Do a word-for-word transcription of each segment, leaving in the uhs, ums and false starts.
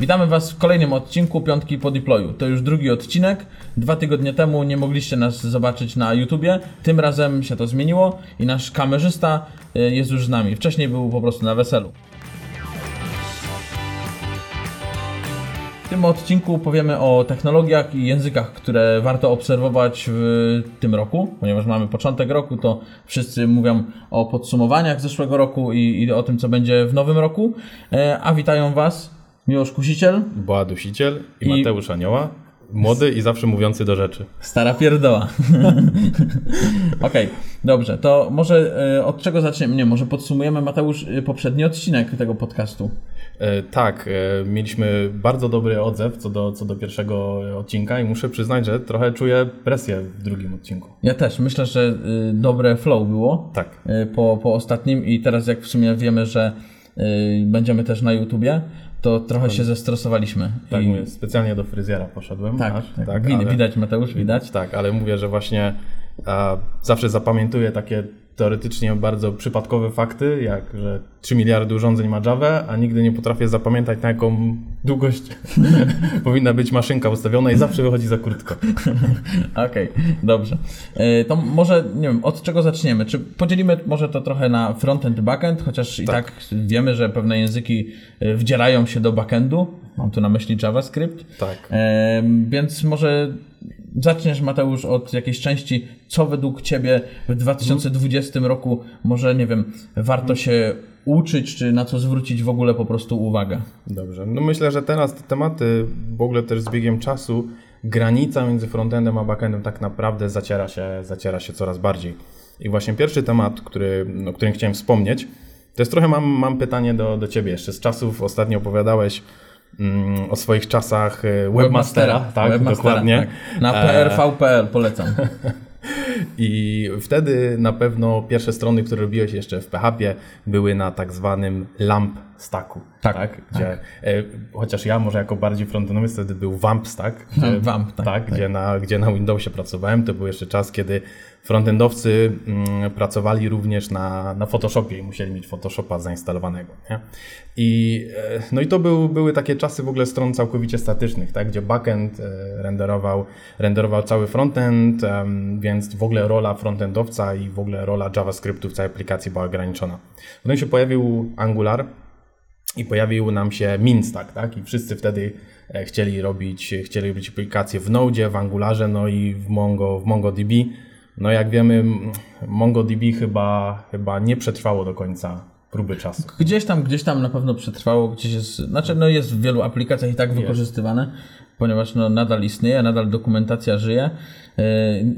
Witamy Was w kolejnym odcinku Piątki po Deployu. To już drugi odcinek. Dwa tygodnie temu nie mogliście nas zobaczyć na YouTubie. Tym razem się to zmieniło i nasz kamerzysta jest już z nami. Wcześniej był po prostu na weselu. W tym odcinku powiemy o technologiach i językach, które warto obserwować w tym roku, ponieważ mamy początek roku, to wszyscy mówią o podsumowaniach zeszłego roku i, i o tym, co będzie w nowym roku. A witają Was Miłosz Kusiciel, Boa Dusiciel i, i Mateusz Anioła, młody i zawsze mówiący do rzeczy. Stara pierdoła. Okej, okay, dobrze, to może od czego zaczniemy? Nie, może podsumujemy, Mateusz, poprzedni odcinek tego podcastu. Tak, mieliśmy bardzo dobry odzew co do, co do pierwszego odcinka i muszę przyznać, że trochę czuję presję w drugim odcinku. Ja też, myślę, że dobre flow było tak. po, po ostatnim i teraz jak w sumie wiemy, że będziemy też na YouTubie, to trochę się zestresowaliśmy. Tak, i... mówię, specjalnie do fryzjera poszedłem. Tak, aż, tak, tak wid- ale... widać Mateusz, widać. Tak, ale mówię, że właśnie a, zawsze zapamiętuję takie teoretycznie bardzo przypadkowe fakty, jak że trzy miliardy urządzeń ma Java, a nigdy nie potrafię zapamiętać, na jaką długość powinna być maszynka ustawiona i zawsze wychodzi za krótko. Okej, okay, dobrze. To może, nie wiem, od czego zaczniemy? Czy podzielimy może to trochę na frontend, backend, chociaż i tak, tak wiemy, że pewne języki wdzierają się do backendu. Mam tu na myśli JavaScript. Tak. E, więc może... Zaczniesz, Mateusz, od jakiejś części, co według Ciebie w dwa tysiące dwudziestym roku może, nie wiem, warto się uczyć, czy na co zwrócić w ogóle po prostu uwagę? Dobrze, no myślę, że teraz te tematy w ogóle też z biegiem czasu, granica między frontendem a backendem tak naprawdę zaciera się, zaciera się coraz bardziej. I właśnie pierwszy temat, który, o którym chciałem wspomnieć, to jest trochę mam, mam pytanie do, do Ciebie. Jeszcze z czasów ostatnio opowiadałeś o swoich czasach webmastera, webmastera tak, webmastera, dokładnie. Tak. Na p r v kropka p l polecam. I wtedy na pewno pierwsze strony, które robiłeś jeszcze w P H P, były na tak zwanym LAMP stacku. Tak, tak, gdzie, tak. E, chociaż ja może jako bardziej frontendowy wtedy był VAMP stack, gdzie, vamp, tak, tak, tak. Gdzie, na, gdzie na Windowsie pracowałem. To był jeszcze czas, kiedy frontendowcy mm, pracowali również na, na Photoshopie i musieli mieć Photoshopa zainstalowanego. Nie? I, e, no i to był, były takie czasy w ogóle stron całkowicie statycznych, tak? Gdzie backend e, renderował, renderował cały frontend, e, więc w ogóle rola frontendowca i w ogóle rola JavaScriptu w całej aplikacji była ograniczona. Potem się pojawił Angular i pojawił nam się Minstack, tak? I wszyscy wtedy chcieli robić, chcieli robić aplikacje w Node, w Angularze, no i w Mongo, w MongoDB. No jak wiemy, MongoDB chyba, chyba nie przetrwało do końca próby czasu. Gdzieś tam, gdzieś tam na pewno przetrwało, gdzieś jest, znaczy no jest w wielu aplikacjach i tak jest wykorzystywane, ponieważ no nadal istnieje, nadal dokumentacja żyje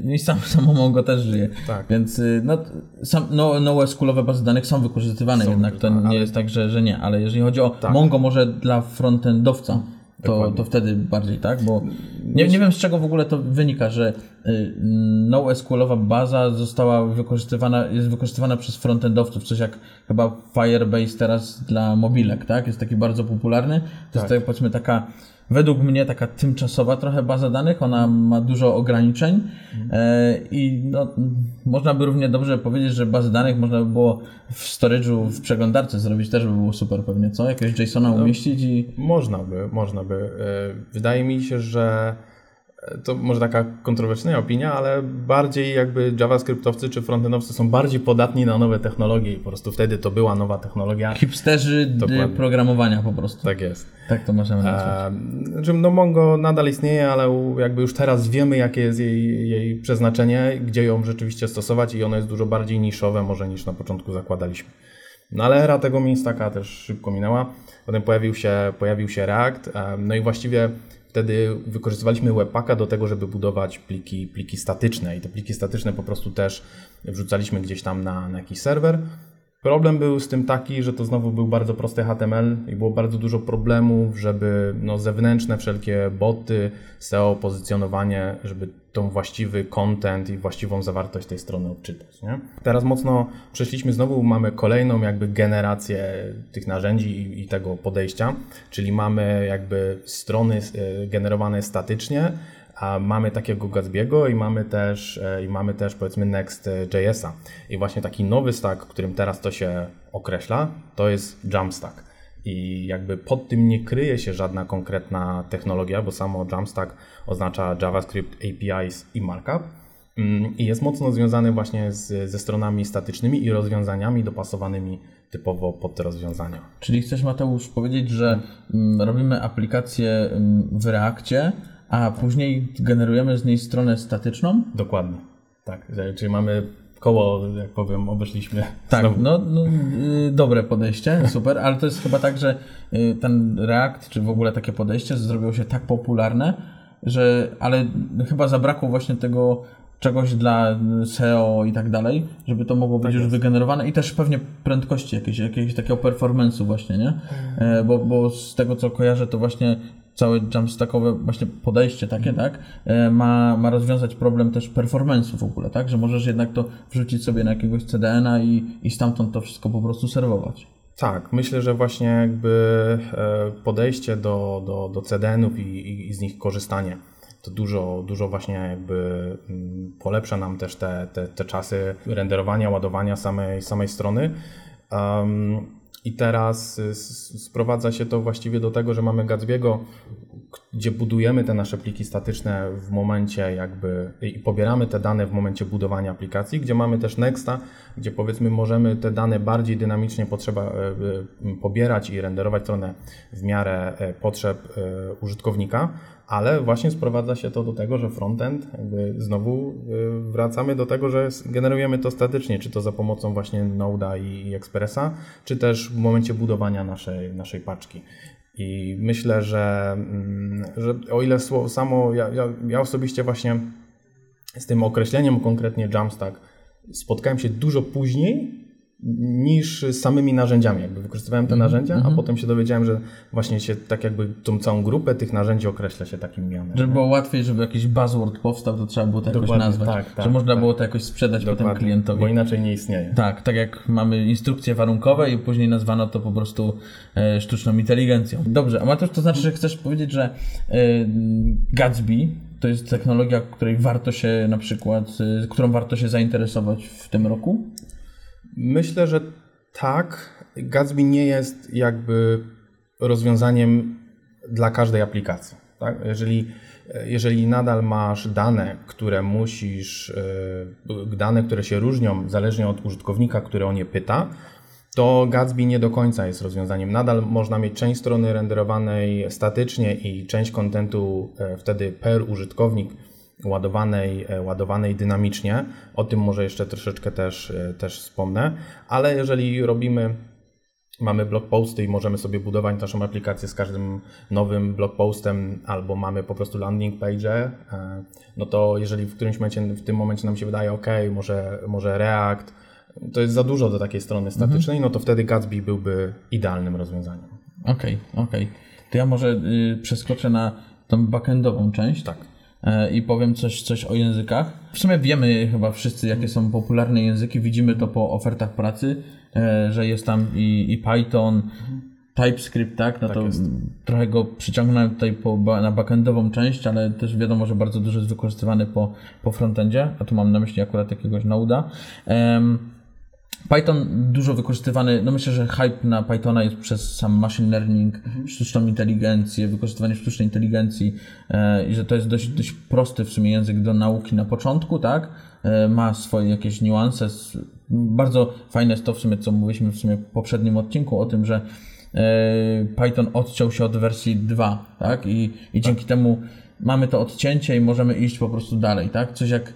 yy, i sam, samo Mongo też żyje, tak. Więc yy, no, sam, no, NoSQL-owe bazy danych są wykorzystywane, są, jednak to a, nie ale... jest tak, że, że nie, ale jeżeli chodzi o tak. Mongo może dla frontendowca, to, to wtedy bardziej, tak? Bo nie, nie wiem, z czego w ogóle to wynika, że NoSQL-owa baza została wykorzystywana, jest wykorzystywana przez frontendowców, coś jak chyba Firebase teraz dla mobilek, tak? Jest taki bardzo popularny. To tak. Jest powiedzmy taka, według mnie taka tymczasowa trochę baza danych, ona ma dużo ograniczeń mhm. i no, można by równie dobrze powiedzieć, że bazy danych można by było w storage'u, w przeglądarce zrobić, też by było super pewnie, co? Jakiegoś JSON-a umieścić i... Można by, można by. Wydaje mi się, że to może taka kontrowersyjna opinia, ale bardziej jakby JavaScriptowcy czy frontendowcy są bardziej podatni na nowe technologie i po prostu wtedy to była nowa technologia. Hipsterzy programowania po prostu. Tak jest. Tak to możemy nazwać. E, znaczy, no Mongo nadal istnieje, ale jakby już teraz wiemy, jakie jest jej, jej przeznaczenie, gdzie ją rzeczywiście stosować i ono jest dużo bardziej niszowe może niż na początku zakładaliśmy. No ale era tego Minstacka też szybko minęła. Potem pojawił się, pojawił się React, no i właściwie wtedy wykorzystywaliśmy Webpacka do tego, żeby budować pliki, pliki statyczne i te pliki statyczne po prostu też wrzucaliśmy gdzieś tam na, na jakiś serwer. Problem był z tym taki, że to znowu był bardzo prosty H T M L i było bardzo dużo problemów, żeby no, zewnętrzne wszelkie boty, S E O, pozycjonowanie, żeby tą właściwy content i właściwą zawartość tej strony odczytać. Nie? Teraz mocno przeszliśmy, znowu mamy kolejną jakby generację tych narzędzi i, i tego podejścia, czyli mamy jakby strony generowane statycznie, a mamy takiego Gatsby'ego i mamy też, i mamy też powiedzmy Next.js'a. I właśnie taki nowy stack, którym teraz to się określa, to jest Jamstack. i jakby pod tym nie kryje się żadna konkretna technologia, bo samo Jamstack oznacza JavaScript, A P Is i markup i jest mocno związany właśnie z, ze stronami statycznymi i rozwiązaniami dopasowanymi typowo pod te rozwiązania. Czyli chcesz, Mateusz, powiedzieć, że robimy aplikację w Reakcie, a później generujemy z niej stronę statyczną? Dokładnie, tak. Czyli mamy koło, jak powiem, obeszliśmy. Tak, no, no yy, dobre podejście, super, ale to jest chyba tak, że yy, ten React, czy w ogóle takie podejście zrobiło się tak popularne, że, ale chyba zabrakło właśnie tego czegoś dla S E O i tak dalej, żeby to mogło być tak już jest. wygenerowane i też pewnie prędkości jakieś, jakiegoś takiego performance'u właśnie, nie? Yy, bo, bo z tego, co kojarzę, to właśnie całe jamstackowe właśnie podejście takie, tak, ma, ma rozwiązać problem też performance'u w ogóle, tak, że możesz jednak to wrzucić sobie na jakiegoś C D N-a i, i stamtąd to wszystko po prostu serwować. Tak, myślę, że właśnie jakby podejście do, do, do C D N-ów i, i z nich korzystanie to dużo, dużo właśnie jakby polepsza nam też te, te, te czasy renderowania, ładowania samej, samej strony. Um, I teraz sprowadza się to właściwie do tego, że mamy Gatsby'ego, gdzie budujemy te nasze pliki statyczne w momencie jakby i pobieramy te dane w momencie budowania aplikacji, gdzie mamy też Nexta, gdzie powiedzmy możemy te dane bardziej dynamicznie potrzeba pobierać i renderować stronę w miarę potrzeb użytkownika, ale właśnie sprowadza się to do tego, że frontend jakby znowu wracamy do tego, że generujemy to statycznie, czy to za pomocą właśnie Node'a i Expressa, czy też w momencie budowania naszej, naszej paczki. I myślę, że, że o ile samo ja, ja, ja osobiście właśnie z tym określeniem konkretnie Jamstack spotkałem się dużo później niż z samymi narzędziami. Jakby wykorzystywałem te narzędzia, mm-hmm. a potem się dowiedziałem, że właśnie się tak jakby tą całą grupę tych narzędzi określa się takim mianem. Żeby było łatwiej, żeby jakiś buzzword powstał, to trzeba było to jakoś Dokładnie, nazwać. Tak, tak, że można tak. było to jakoś sprzedać Dokładnie, potem klientowi. Bo inaczej nie istnieje. Tak, tak jak mamy instrukcje warunkowe i później nazwano to po prostu e, sztuczną inteligencją. Dobrze, a Mateusz, to znaczy, że chcesz powiedzieć, że e, Gatsby to jest technologia, której warto się na przykład, e, którą warto się zainteresować w tym roku? Myślę, że tak. Gatsby nie jest jakby rozwiązaniem dla każdej aplikacji. Tak? Jeżeli, jeżeli nadal masz dane, które musisz, dane, które się różnią zależnie od użytkownika, który o nie pyta, to Gatsby nie do końca jest rozwiązaniem. Nadal można mieć część strony renderowanej statycznie i część kontentu wtedy per użytkownik ładowanej, ładowanej dynamicznie. O tym może jeszcze troszeczkę też, też wspomnę, ale jeżeli robimy, mamy blog posty i możemy sobie budować naszą aplikację z każdym nowym blog postem, albo mamy po prostu landing page, no to jeżeli w którymś momencie, w tym momencie nam się wydaje, ok, może, może React, to jest za dużo do takiej strony statycznej, mhm. no to wtedy Gatsby byłby idealnym rozwiązaniem. Okej, okay, okej. Okay. To ja może yy, przeskoczę na tą backendową część. Tak. I powiem coś, coś o językach. W sumie wiemy chyba wszyscy, jakie są popularne języki, widzimy to po ofertach pracy, że jest tam i, i Python, TypeScript, tak? No tak to jest. Trochę go przyciągnąłem tutaj po, na backendową część, ale też wiadomo, że bardzo dużo jest wykorzystywany po, po frontendzie, a tu mam na myśli akurat jakiegoś Node'a. Um, Python dużo wykorzystywany, no myślę, że hype na Pythona jest przez sam machine learning, mhm. sztuczną inteligencję, wykorzystywanie sztucznej inteligencji e, i że to jest dość, dość prosty w sumie język do nauki na początku, tak? E, ma swoje jakieś niuanse. Bardzo fajne jest to w sumie, co mówiliśmy w sumie w poprzednim odcinku o tym, że e, Python odciął się od wersji dwa, tak? I, i dzięki tak. temu mamy to odcięcie i możemy iść po prostu dalej, tak? Coś jak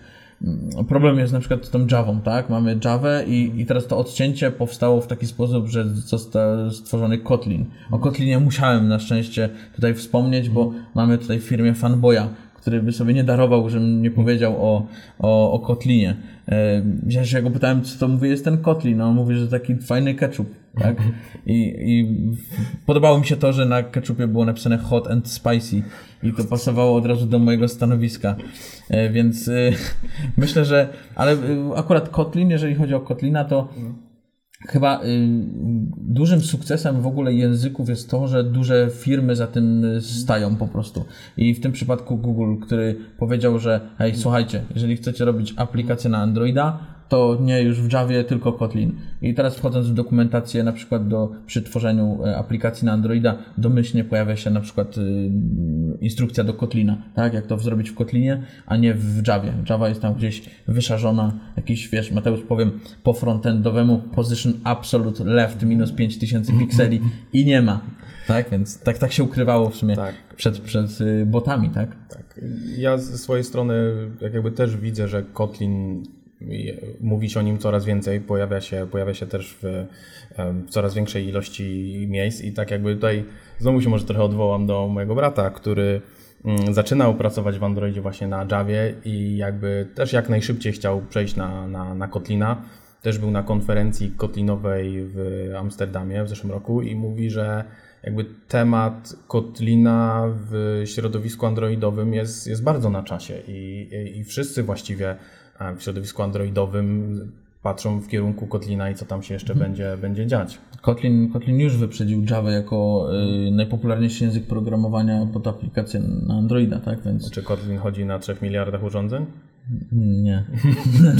problem jest na przykład z tą Javą, tak? Mamy Javę i, i teraz to odcięcie powstało w taki sposób, że został stworzony Kotlin. O Kotlinie musiałem na szczęście tutaj wspomnieć, bo mamy tutaj w firmie fanboya, który by sobie nie darował, żebym nie powiedział o, o, o Kotlinie. Ja się go pytałem, co to mówi, jest ten Kotlin, on mówi, że taki fajny ketchup, tak? I, i podobało mi się to, że na ketchupie było napisane hot and spicy i to pasowało od razu do mojego stanowiska, więc myślę, że, ale akurat Kotlin, jeżeli chodzi o Kotlina, to chyba dużym sukcesem w ogóle języków jest to, że duże firmy za tym stają po prostu. I w tym przypadku Google, który powiedział, że hej, słuchajcie, jeżeli chcecie robić aplikację na Androida, to nie już w Javie, tylko Kotlin. I teraz wchodząc w dokumentację, na przykład do, przy tworzeniu aplikacji na Androida, domyślnie pojawia się na przykład y, instrukcja do Kotlina, tak? Jak to zrobić w Kotlinie, a nie w Javie. Java jest tam gdzieś wyszarzona, jakiś, wiesz, Mateusz, powiem po frontendowemu position absolute left minus pięć tysięcy pikseli i nie ma. Tak, więc tak, tak się ukrywało w sumie tak. przed, przed botami, tak? Tak. Ja ze swojej strony jakby też widzę, że Kotlin, mówi się o nim coraz więcej, pojawia się, pojawia się też w coraz większej ilości miejsc i tak jakby tutaj znowu się może trochę odwołam do mojego brata, który zaczynał pracować w Androidzie właśnie na Javie i jakby też jak najszybciej chciał przejść na, na, na Kotlina. Też był na konferencji kotlinowej w Amsterdamie w zeszłym roku i mówi, że jakby temat Kotlina w środowisku androidowym jest, jest bardzo na czasie i, i, i wszyscy właściwie w środowisku androidowym patrzą w kierunku Kotlina i co tam się jeszcze hmm. będzie, będzie dziać. Kotlin, Kotlin już wyprzedził Java jako y, najpopularniejszy język programowania pod aplikację na Androida, tak? Więc... Czy Kotlin chodzi na trzech miliardach urządzeń? Nie.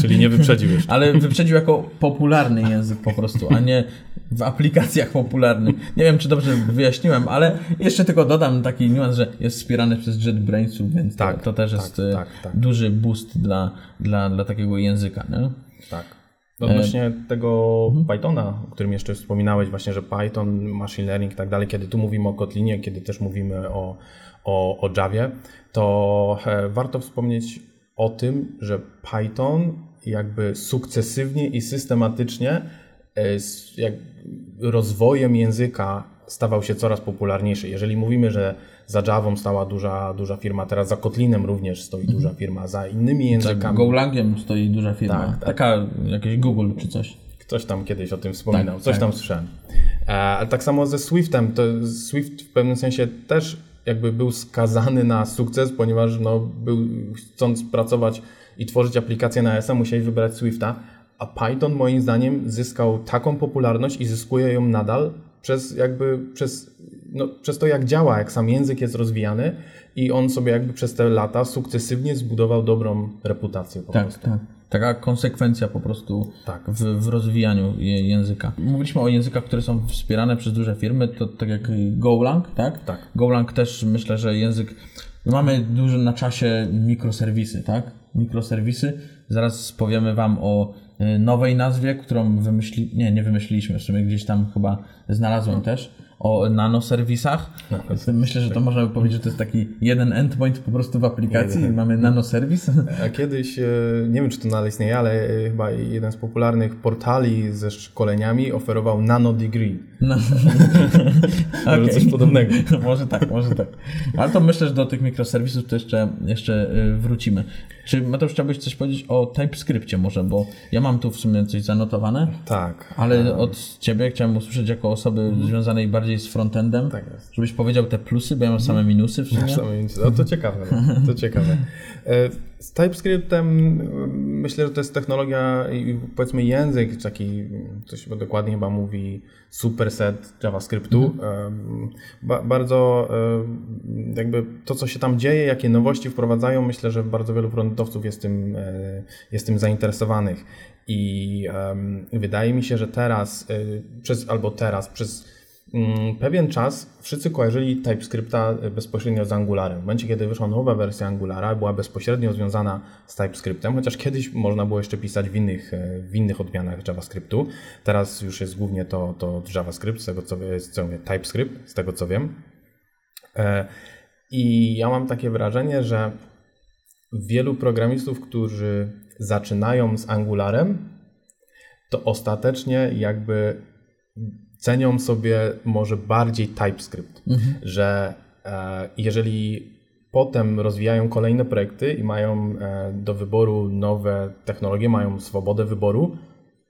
Czyli nie wyprzedził jeszcze. Ale wyprzedził jako popularny język po prostu, a nie w aplikacjach popularnych. Nie wiem, czy dobrze wyjaśniłem, ale jeszcze tylko dodam taki niuans, że jest wspierany przez JetBrainsów, więc tak, to, to też tak, jest tak, tak. duży boost dla, dla, dla takiego języka. Nie? Tak. Odnośnie tego mhm. Pythona, o którym jeszcze wspominałeś, właśnie, że Python, machine learning i tak dalej, kiedy tu mówimy o Kotlinie, kiedy też mówimy o, o, o Javie, to warto wspomnieć o tym, że Python jakby sukcesywnie i systematycznie z jak rozwojem języka stawał się coraz popularniejszy. Jeżeli mówimy, że za Javą stała duża, duża firma, teraz za Kotlinem również stoi duża firma, za innymi językami. Za Golangiem stoi duża firma, tak, tak. Taka jakieś Google czy coś. Ktoś tam kiedyś o tym wspominał, tak, coś tak. tam słyszałem. Ale tak samo ze Swiftem, to Swift w pewnym sensie też jakby był skazany na sukces, ponieważ no, był, chcąc pracować i tworzyć aplikację na E S A, musieli wybrać Swifta, a Python moim zdaniem zyskał taką popularność i zyskuje ją nadal przez jakby przez, no, przez to, jak działa, jak sam język jest rozwijany i on sobie jakby przez te lata sukcesywnie zbudował dobrą reputację po tak, prostu. Tak. Taka konsekwencja po prostu tak. w, w rozwijaniu je, języka. Mówiliśmy o językach, które są wspierane przez duże firmy, to tak jak Golang, tak? Tak. Golang też myślę, że język... Mamy dużo na czasie mikroserwisy, tak? Mikroserwisy. Zaraz powiemy Wam o nowej nazwie, którą wymyśli... Nie, nie wymyśliliśmy, w sumie gdzieś tam chyba znalazłem hmm. też. O nanoserwisach. Myślę, że to można by powiedzieć, że to jest taki jeden endpoint po prostu w aplikacji. Jeden. Mamy nanoserwis. A kiedyś, nie wiem czy to nadal istnieje, ale chyba jeden z popularnych portali ze szkoleniami oferował nano degree. No. Okay. Może coś podobnego. Może tak, może tak. Ale to myślę, że do tych mikroserwisów to jeszcze, jeszcze wrócimy. Czy Mateusz, chciałbyś coś powiedzieć o TypeScriptie może, bo ja mam tu w sumie coś zanotowane. Tak. Ale od Ciebie chciałem usłyszeć jako osoby hmm. związanej bardziej z frontendem, tak jest. Żebyś powiedział te plusy, bo ja mam same minusy w sumie. Same minusy. No to ciekawe, to ciekawe. Z TypeScriptem myślę, że to jest technologia i powiedzmy język taki, coś dokładnie chyba mówi superset JavaScriptu. Mhm. Ba- bardzo jakby to, co się tam dzieje, jakie nowości wprowadzają, myślę, że bardzo wielu frontendowców jest tym, jest tym zainteresowanych i wydaje mi się, że teraz przez, albo teraz, przez pewien czas wszyscy kojarzyli TypeScripta bezpośrednio z Angularem. W momencie, kiedy wyszła nowa wersja Angulara, była bezpośrednio związana z TypeScriptem, chociaż kiedyś można było jeszcze pisać w innych, w innych odmianach JavaScriptu. Teraz już jest głównie to, to JavaScript, z tego co wiem, TypeScript, z tego co wiem. I ja mam takie wrażenie, że wielu programistów, którzy zaczynają z Angularem, to ostatecznie jakby cenią sobie może bardziej TypeScript, mhm. że e, jeżeli potem rozwijają kolejne projekty i mają e, do wyboru nowe technologie, mają swobodę wyboru,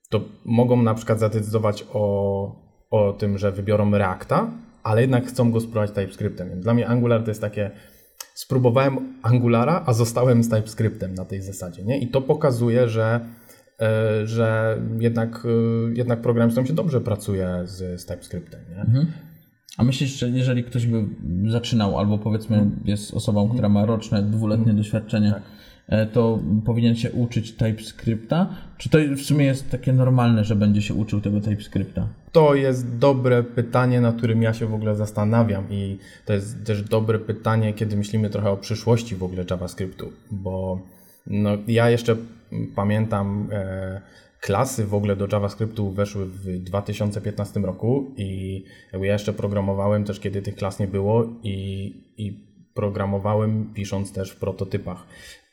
to mogą na przykład zadecydować o, o tym, że wybiorą Reacta, ale jednak chcą go spróbować TypeScriptem. Więc dla mnie Angular to jest takie, spróbowałem Angulara, a zostałem z TypeScriptem na tej zasadzie, nie? I to pokazuje, że że jednak, jednak programistom się dobrze pracuje z, z TypeScriptem. Nie? Mhm. A myślisz, że jeżeli ktoś by zaczynał, albo powiedzmy jest osobą, mhm. która ma roczne, dwuletnie mhm. doświadczenie, tak. to powinien się uczyć TypeScripta? Czy to w sumie jest takie normalne, że będzie się uczył tego TypeScripta? To jest dobre pytanie, na którym ja się w ogóle zastanawiam i to jest też dobre pytanie, kiedy myślimy trochę o przyszłości w ogóle JavaScriptu, bo no, ja jeszcze pamiętam e, klasy w ogóle do JavaScriptu weszły w dwa tysiące piętnastym roku i jakby ja jeszcze programowałem też, kiedy tych klas nie było i, i programowałem pisząc też w prototypach.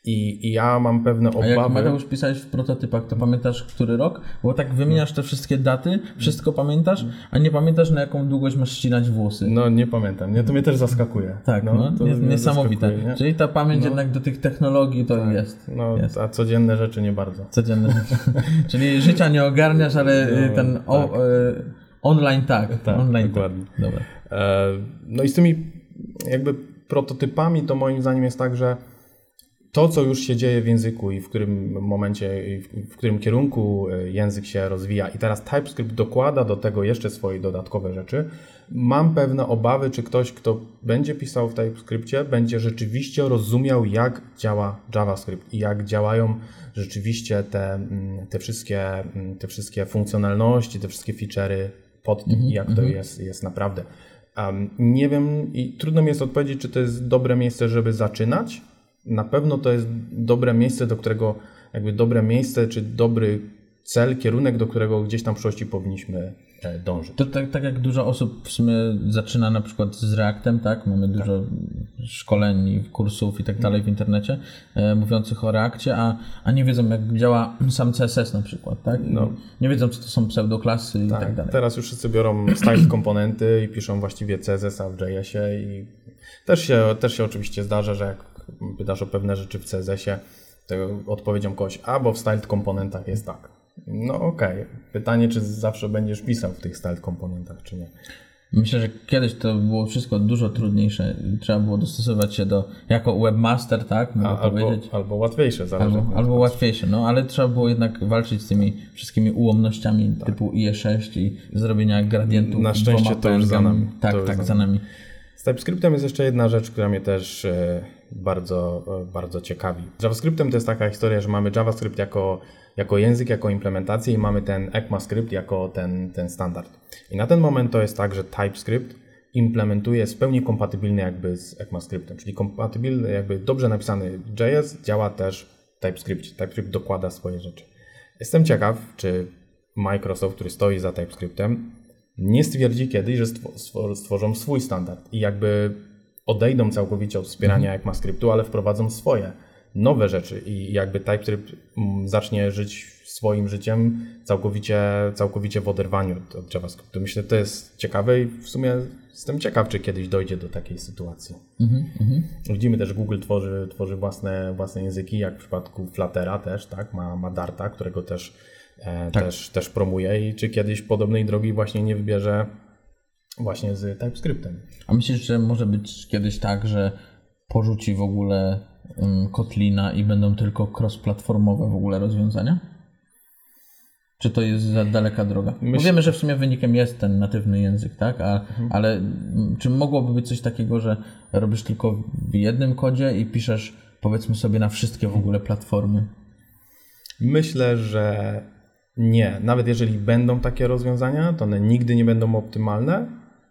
I, I ja mam pewne obawy. A jak Mateusz pisałeś w prototypach, to pamiętasz, który rok? Bo tak wymieniasz te wszystkie daty, wszystko pamiętasz, a nie pamiętasz, na jaką długość masz ścinać włosy. No nie pamiętam, nie, to mnie też zaskakuje. Tak, no, no to nie, niesamowite. Nie? Czyli ta pamięć no, jednak do tych technologii to tak, jest. No, jest. A codzienne rzeczy nie bardzo. Codzienne rzeczy. Czyli życia nie ogarniasz, ale no, ten tak. O, e, online tak. tak online dokładnie. Tak. Dobra. E, no i z tymi jakby prototypami to moim zdaniem jest tak, że to, co już się dzieje w języku i w którym momencie, w którym kierunku język się rozwija i teraz TypeScript dokłada do tego jeszcze swoje dodatkowe rzeczy, mam pewne obawy, czy ktoś, kto będzie pisał w TypeScriptie, będzie rzeczywiście rozumiał, jak działa JavaScript i jak działają rzeczywiście te, te, wszystkie, te wszystkie funkcjonalności, te wszystkie feature'y pod tym, mm-hmm, jak to mm-hmm. jest, jest naprawdę. Um, nie wiem i trudno mi jest odpowiedzieć, czy to jest dobre miejsce, żeby zaczynać. Na pewno to jest dobre miejsce, do którego jakby dobre miejsce, czy dobry cel, kierunek, do którego gdzieś tam w przyszłości powinniśmy dążyć. To tak, tak jak dużo osób w sumie zaczyna na przykład z Reactem, tak? Mamy tak. dużo szkoleń, kursów i tak dalej w internecie e, mówiących o Reakcie, a, a nie wiedzą, jak działa sam C S S na przykład, tak? No. Nie wiedzą, co to są pseudoklasy tak, i tak dalej. Teraz już wszyscy biorą style komponenty i piszą właściwie C S S-a w J S-ie i też się, też się oczywiście zdarza, że jak pytasz o pewne rzeczy w C S S-ie, to odpowiedzią kogoś, a bo w styled komponentach jest tak. No okej. Okay. Pytanie, czy zawsze będziesz pisał w tych styled komponentach, czy nie. Myślę, że kiedyś to było wszystko dużo trudniejsze. Trzeba było dostosować się do, jako webmaster, tak? Mogę powiedzieć. Albo, albo łatwiejsze, zależy. Albo, albo łatwiejsze, no ale trzeba było jednak walczyć z tymi wszystkimi ułomnościami tak. typu I E sześć i zrobienia gradientów. Na szczęście to już za nami. Tak, tak, za nami. za nami. Z TypeScriptem jest jeszcze jedna rzecz, która mnie też bardzo, bardzo ciekawi. Z JavaScriptem to jest taka historia, że mamy JavaScript jako, jako język, jako implementację i mamy ten ECMAScript jako ten, ten standard. I na ten moment to jest tak, że TypeScript implementuje, jest w pełni kompatybilny jakby z ECMAScriptem, czyli kompatybilny, jakby dobrze napisany J S działa też w TypeScriptie. TypeScript dokłada swoje rzeczy. Jestem ciekaw, czy Microsoft, który stoi za TypeScriptem, nie stwierdzi kiedyś, że stworzą swój standard i jakby odejdą całkowicie od wspierania ECMAScriptu, ale wprowadzą swoje nowe rzeczy i jakby TypeScript zacznie żyć swoim życiem całkowicie, całkowicie w oderwaniu od JavaScriptu. Myślę, że to jest ciekawe i w sumie jestem ciekaw, czy kiedyś dojdzie do takiej sytuacji. Mm-hmm. Widzimy też, że Google tworzy, tworzy własne, własne języki, jak w przypadku Fluttera też, tak? Ma, ma Darta, którego też E, tak. też, też promuje i czy kiedyś podobnej drogi właśnie nie wybierze właśnie z TypeScriptem. A myślisz, że może być kiedyś tak, że porzuci w ogóle um, Kotlina i będą tylko cross-platformowe w ogóle rozwiązania? Czy to jest za daleka droga? Myśl... Bo wiemy, że w sumie wynikiem jest ten natywny język, tak? A, mhm. Ale m, czy mogłoby być coś takiego, że robisz tylko w jednym kodzie i piszesz, powiedzmy sobie, na wszystkie w ogóle platformy? Myślę, że nie. Nawet jeżeli będą takie rozwiązania, to one nigdy nie będą optymalne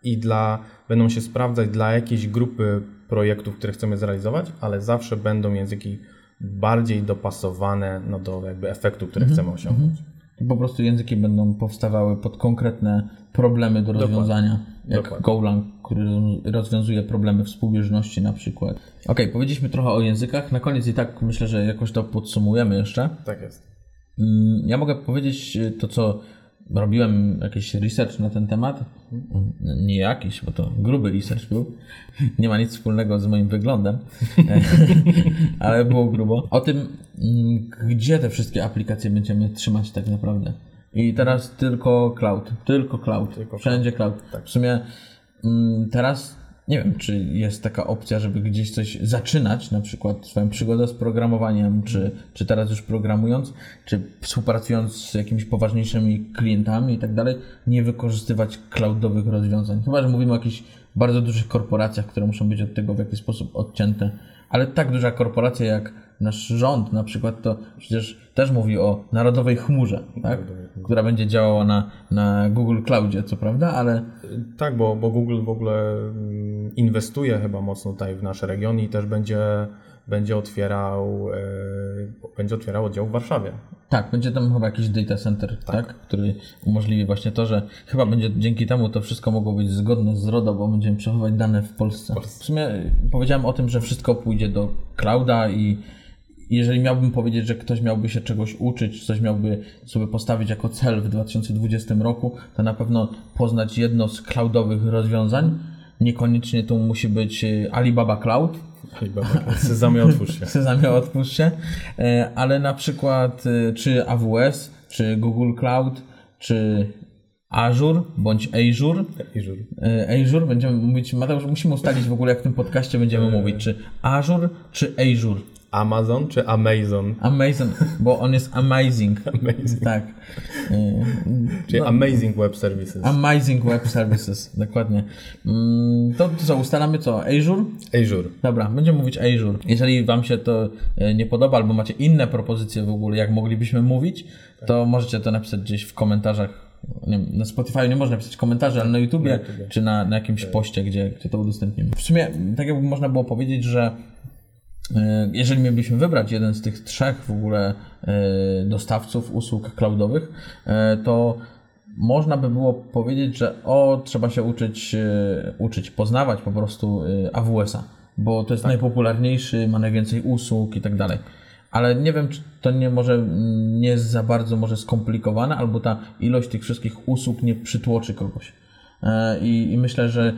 i dla, będą się sprawdzać dla jakiejś grupy projektów, które chcemy zrealizować, ale zawsze będą języki bardziej dopasowane no, do jakby efektu, który mm-hmm, chcemy osiągnąć. Mm-hmm. Po prostu języki będą powstawały pod konkretne problemy do rozwiązania. Dokładnie. Jak Dokładnie. Golang, który rozwiązuje problemy współbieżności na przykład. Okej, powiedzieliśmy trochę o językach. Na koniec i tak myślę, że jakoś to podsumujemy jeszcze. Tak jest. Ja mogę powiedzieć to, co robiłem, jakiś research na ten temat. Nie jakiś, bo to gruby research był. Nie ma nic wspólnego z moim wyglądem, ale było grubo. O tym, gdzie te wszystkie aplikacje będziemy trzymać tak naprawdę. I teraz tylko cloud, tylko cloud, tylko wszędzie cloud. cloud. W sumie teraz nie wiem, czy jest taka opcja, żeby gdzieś coś zaczynać, na przykład swoją przygodę z programowaniem, czy, czy teraz już programując, czy współpracując z jakimiś poważniejszymi klientami i tak dalej, nie wykorzystywać cloudowych rozwiązań. Chyba że mówimy o jakichś bardzo dużych korporacjach, które muszą być od tego w jakiś sposób odcięte, ale tak duża korporacja jak nasz rząd na przykład to przecież też mówi o narodowej chmurze, tak? Która będzie działała na, na Google Cloudzie, co prawda, ale... Tak, bo, bo Google w ogóle inwestuje chyba mocno tutaj w nasz region i też będzie, będzie otwierał będzie otwierał oddział w Warszawie. Tak, będzie tam chyba jakiś data center, tak. Tak, który umożliwi właśnie to, że chyba będzie dzięki temu to wszystko mogło być zgodne z R O D O, bo będziemy przechowywać dane w Polsce. W sumie powiedziałem o tym, że wszystko pójdzie do clouda i jeżeli miałbym powiedzieć, że ktoś miałby się czegoś uczyć, coś miałby sobie postawić jako cel w dwa tysiące dwudziestym roku, to na pewno poznać jedno z cloudowych rozwiązań. Niekoniecznie to musi być Alibaba Cloud. Alibaba Cloud. Sezamie, otwórz się. Sezamie, otwórz się. Ale na przykład czy A W S, czy Google Cloud, czy Azure, bądź Azure. Azure. Azure, będziemy mówić, Mateusz, musimy ustalić w ogóle, jak w tym podcaście będziemy mówić, czy Azure, czy Azure. Amazon czy Amazon? Amazon, bo on jest amazing. Amazing. Tak. Czyli no, Amazing Web Services. Amazing Web Services, dokładnie. To, to co, ustalamy co? Azure? Azure. Dobra, będziemy mówić Azure. Jeżeli wam się to nie podoba albo macie inne propozycje w ogóle, jak moglibyśmy mówić, to możecie to napisać gdzieś w komentarzach. Nie, na Spotify nie można pisać komentarzy, ale na YouTubie, na YouTubie. Czy na, na jakimś poście, gdzie, gdzie to udostępnimy. W sumie tak jakby można było powiedzieć, że jeżeli mielibyśmy wybrać jeden z tych trzech w ogóle dostawców usług cloudowych, to można by było powiedzieć, że o, trzeba się uczyć, uczyć, poznawać po prostu A W S-a, bo to jest tak. Najpopularniejszy, ma najwięcej usług i tak dalej. Ale nie wiem, czy to nie może nie jest za bardzo może skomplikowane, albo ta ilość tych wszystkich usług nie przytłoczy kogoś. I, i myślę, że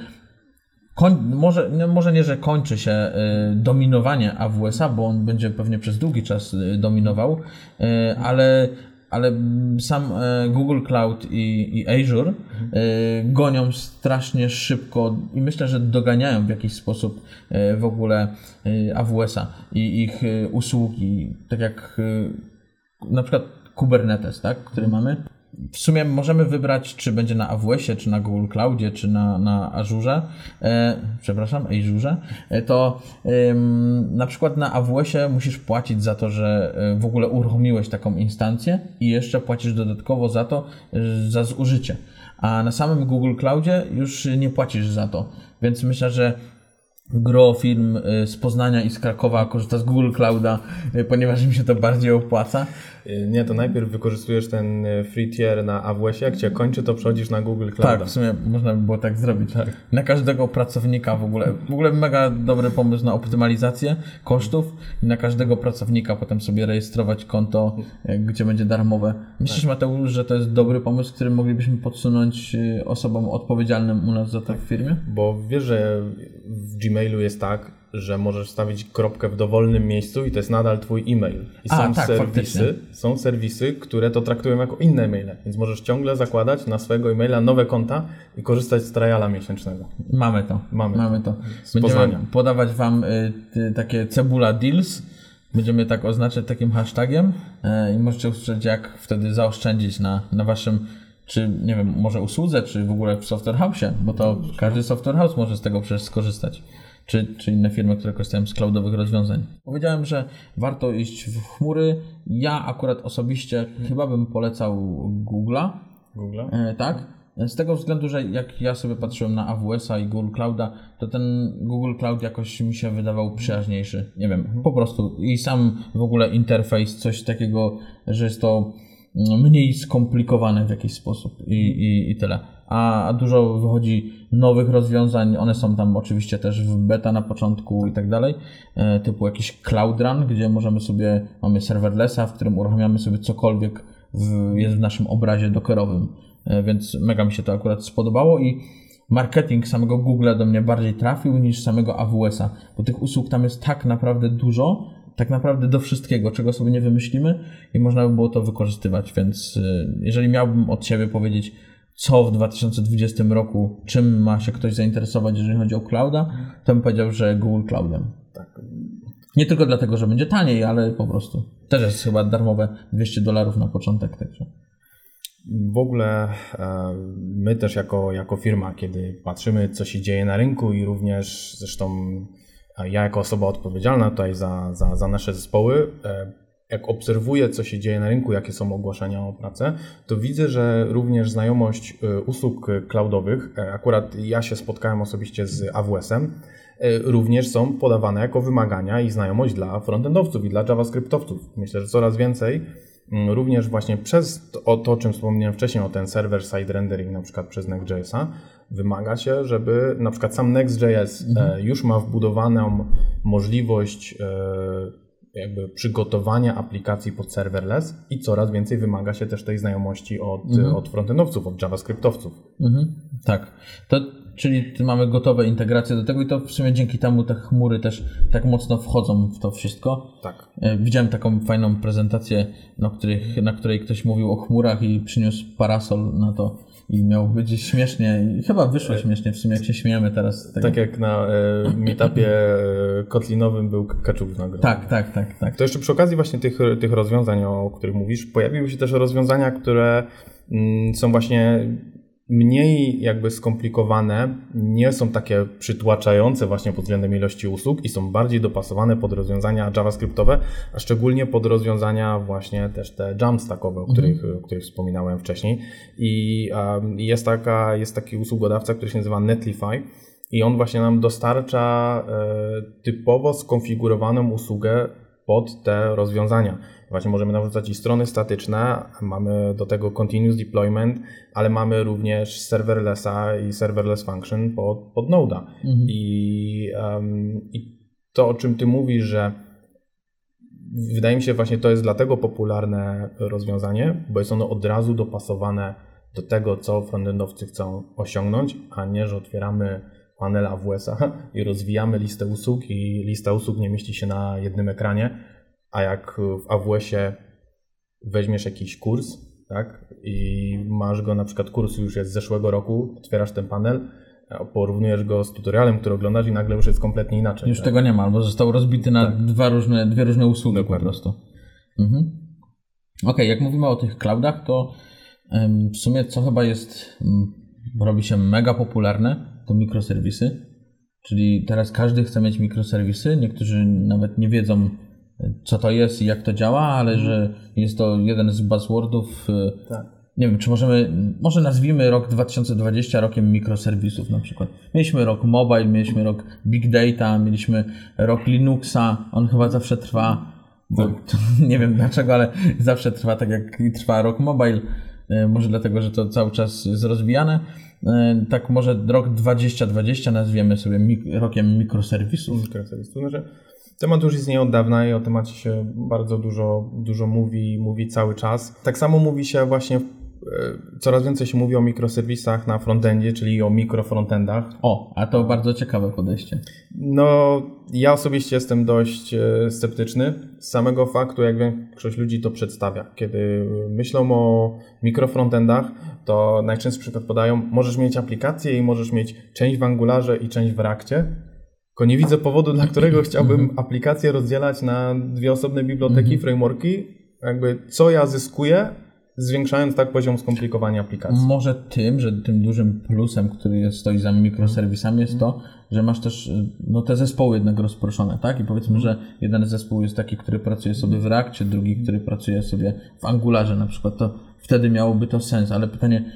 Koń, może, nie, może nie, że kończy się y, dominowanie A W S-a, bo on będzie pewnie przez długi czas y, dominował, y, ale, ale sam y, Google Cloud i, i Azure y, gonią strasznie szybko i myślę, że doganiają w jakiś sposób y, w ogóle y, A W S-a i ich y, usługi, tak jak y, na przykład Kubernetes, tak, który mamy. W sumie możemy wybrać, czy będzie na A W S-ie, czy na Google Cloudzie, czy na, na Azure, e, przepraszam, Azure, e, to ym, na przykład na A W S-ie musisz płacić za to, że w ogóle uruchomiłeś taką instancję i jeszcze płacisz dodatkowo za to, y, za zużycie. A na samym Google Cloudzie już nie płacisz za to, więc myślę, że gro firm z Poznania i z Krakowa korzysta z Google Clouda, ponieważ im się to bardziej opłaca. Nie, to najpierw wykorzystujesz ten free tier na A W S-ie, jak cię kończy, to przechodzisz na Google Clouda. Tak, w sumie można by było tak zrobić. Tak. Na każdego pracownika w ogóle. W ogóle mega dobry pomysł na optymalizację kosztów i na każdego pracownika potem sobie rejestrować konto, gdzie będzie darmowe. Myślisz, tak. Mateusz, że to jest dobry pomysł, który moglibyśmy podsunąć osobom odpowiedzialnym u nas za to w firmie? Bo wiesz, że w Gmailu jest tak, że możesz stawić kropkę w dowolnym miejscu i to jest nadal twój e-mail. I A, są, tak, serwisy, są serwisy, które to traktują jako inne e-maile, więc możesz ciągle zakładać na swojego e-maila nowe konta i korzystać z triala miesięcznego. Mamy to. Mamy, Mamy to. to. Będziemy Poznania. podawać wam y, y, takie cebula deals, będziemy tak oznaczać takim hashtagiem y, i możecie usłyszeć, jak wtedy zaoszczędzić na, na waszym czy, nie wiem, może usłudze, czy w ogóle w software house'ie, bo to każdy software house może z tego przecież skorzystać, czy, czy inne firmy, które korzystają z cloudowych rozwiązań. Powiedziałem, że warto iść w chmury. Ja akurat osobiście chyba bym polecał Google'a. Google'a? E, tak. Z tego względu, że jak ja sobie patrzyłem na A W S-a i Google Clouda, to ten Google Cloud jakoś mi się wydawał przyjaźniejszy. Nie wiem, po prostu. I sam w ogóle interfejs, coś takiego, że jest to mniej skomplikowane w jakiś sposób i, i, i tyle. A, a dużo wychodzi nowych rozwiązań, one są tam oczywiście też w beta na początku i tak dalej, typu jakiś Cloud Run, gdzie możemy sobie, mamy serverlessa, w którym uruchamiamy sobie cokolwiek w, jest w naszym obrazie dockerowym, więc mega mi się to akurat spodobało i marketing samego Google'a do mnie bardziej trafił niż samego A W S-a, bo tych usług tam jest tak naprawdę dużo, tak naprawdę do wszystkiego, czego sobie nie wymyślimy i można by było to wykorzystywać, więc jeżeli miałbym od siebie powiedzieć, co w dwa tysiące dwudziestym roku, czym ma się ktoś zainteresować, jeżeli chodzi o clouda, to bym powiedział, że Google Cloudem. Tak. Nie tylko dlatego, że będzie taniej, ale po prostu. Też jest chyba darmowe dwieście dolarów na początek. Także. W ogóle my też jako, jako firma, kiedy patrzymy, co się dzieje na rynku i również zresztą Ja jako osoba odpowiedzialna tutaj za, za, za nasze zespoły, jak obserwuję, co się dzieje na rynku, jakie są ogłoszenia o pracę, to widzę, że również znajomość usług cloudowych, akurat ja się spotkałem osobiście z A W S-em, również są podawane jako wymagania i znajomość dla frontendowców i dla JavaScriptowców. Myślę, że coraz więcej również właśnie przez to, o to, o czym wspomniałem wcześniej, o ten server-side rendering, na przykład przez Next.jsa, wymaga się, żeby na przykład sam Next.js mhm. już ma wbudowaną możliwość jakby przygotowania aplikacji pod serverless i coraz więcej wymaga się też tej znajomości od, mhm. od frontendowców, od JavaScriptowców. Mhm. Tak. To, czyli mamy gotowe integracje do tego i to w sumie dzięki temu te chmury też tak mocno wchodzą w to wszystko. Tak. Widziałem taką fajną prezentację, na, których, na której ktoś mówił o chmurach i przyniósł parasol na to. I miał być śmiesznie, i chyba wyszło śmiesznie w sumie, jak się śmiejemy teraz. Tak, tak jak na e, meetupie kotlinowym był Kaczuk nagrody. Tak, tak, tak, tak. To jeszcze przy okazji właśnie tych, tych rozwiązań, o których mówisz, pojawiły się też rozwiązania, które mm, są właśnie mniej jakby skomplikowane, nie są takie przytłaczające właśnie pod względem ilości usług i są bardziej dopasowane pod rozwiązania JavaScriptowe, a szczególnie pod rozwiązania właśnie też te Jamstackowe, o których, mm. o których wspominałem wcześniej. I um, jest, taka, jest taki usługodawca, który się nazywa Netlify i on właśnie nam dostarcza y, typowo skonfigurowaną usługę pod te rozwiązania. Właśnie możemy narzucać i strony statyczne, mamy do tego continuous deployment, ale mamy również serverlessa i serverless function pod, pod Node'a. Mhm. I, um, i to, o czym ty mówisz, że wydaje mi się właśnie to jest dlatego popularne rozwiązanie, bo jest ono od razu dopasowane do tego, co frontendowcy chcą osiągnąć, a nie, że otwieramy panel A W S-a i rozwijamy listę usług i lista usług nie mieści się na jednym ekranie, a jak w A W S-ie weźmiesz jakiś kurs, tak, i masz go, na przykład kurs już jest z zeszłego roku, otwierasz ten panel, porównujesz go z tutorialem, który oglądasz i nagle już jest kompletnie inaczej. Już tak? Tego nie ma, albo został rozbity na tak. dwa różne, dwie różne usługi. Dokładnie. Po prostu. Mhm. Okej, okay, jak mówimy o tych cloudach, to w sumie co chyba jest, robi się mega popularne, to mikroserwisy, czyli teraz każdy chce mieć mikroserwisy, niektórzy nawet nie wiedzą, co to jest i jak to działa, ale mm. że jest to jeden z buzzwordów, tak. Nie wiem, czy możemy, może nazwijmy rok dwa tysiące dwudziesty rokiem mikroserwisów na przykład. Mieliśmy rok mobile, mieliśmy rok big data, mieliśmy rok Linuxa, on chyba zawsze trwa, bo, to, nie wiem dlaczego, ale zawsze trwa tak jak i trwa rok mobile, może dlatego, że to cały czas jest rozwijane. Tak może rok dwa tysiące dwudziesty nazwiemy sobie mik- rokiem mikroserwisów. Mikroserwisów. Znaczy, temat już istnieje od dawna i o temacie się bardzo dużo, dużo mówi, mówi cały czas. Tak samo mówi się właśnie, coraz więcej się mówi o mikroserwisach na frontendzie, czyli o mikrofrontendach. O, a to bardzo ciekawe podejście. No, ja osobiście jestem dość sceptyczny z samego faktu, jak większość ludzi to przedstawia. Kiedy myślą o mikrofrontendach, to najczęściej przykład podają, możesz mieć aplikację i możesz mieć część w Angularze i część w Reactie. Tylko nie widzę powodu, dla którego chciałbym aplikację rozdzielać na dwie osobne biblioteki, frameworki. Jakby co ja zyskuję, zwiększając tak poziom skomplikowania aplikacji. Może tym, że tym dużym plusem, który stoi za mikroserwisami, jest to, że masz też no, te zespoły jednak rozproszone, tak? I powiedzmy, że jeden zespół jest taki, który pracuje sobie w Reactie, drugi, który pracuje sobie w Angularze na przykład, to wtedy miałoby to sens, ale pytanie,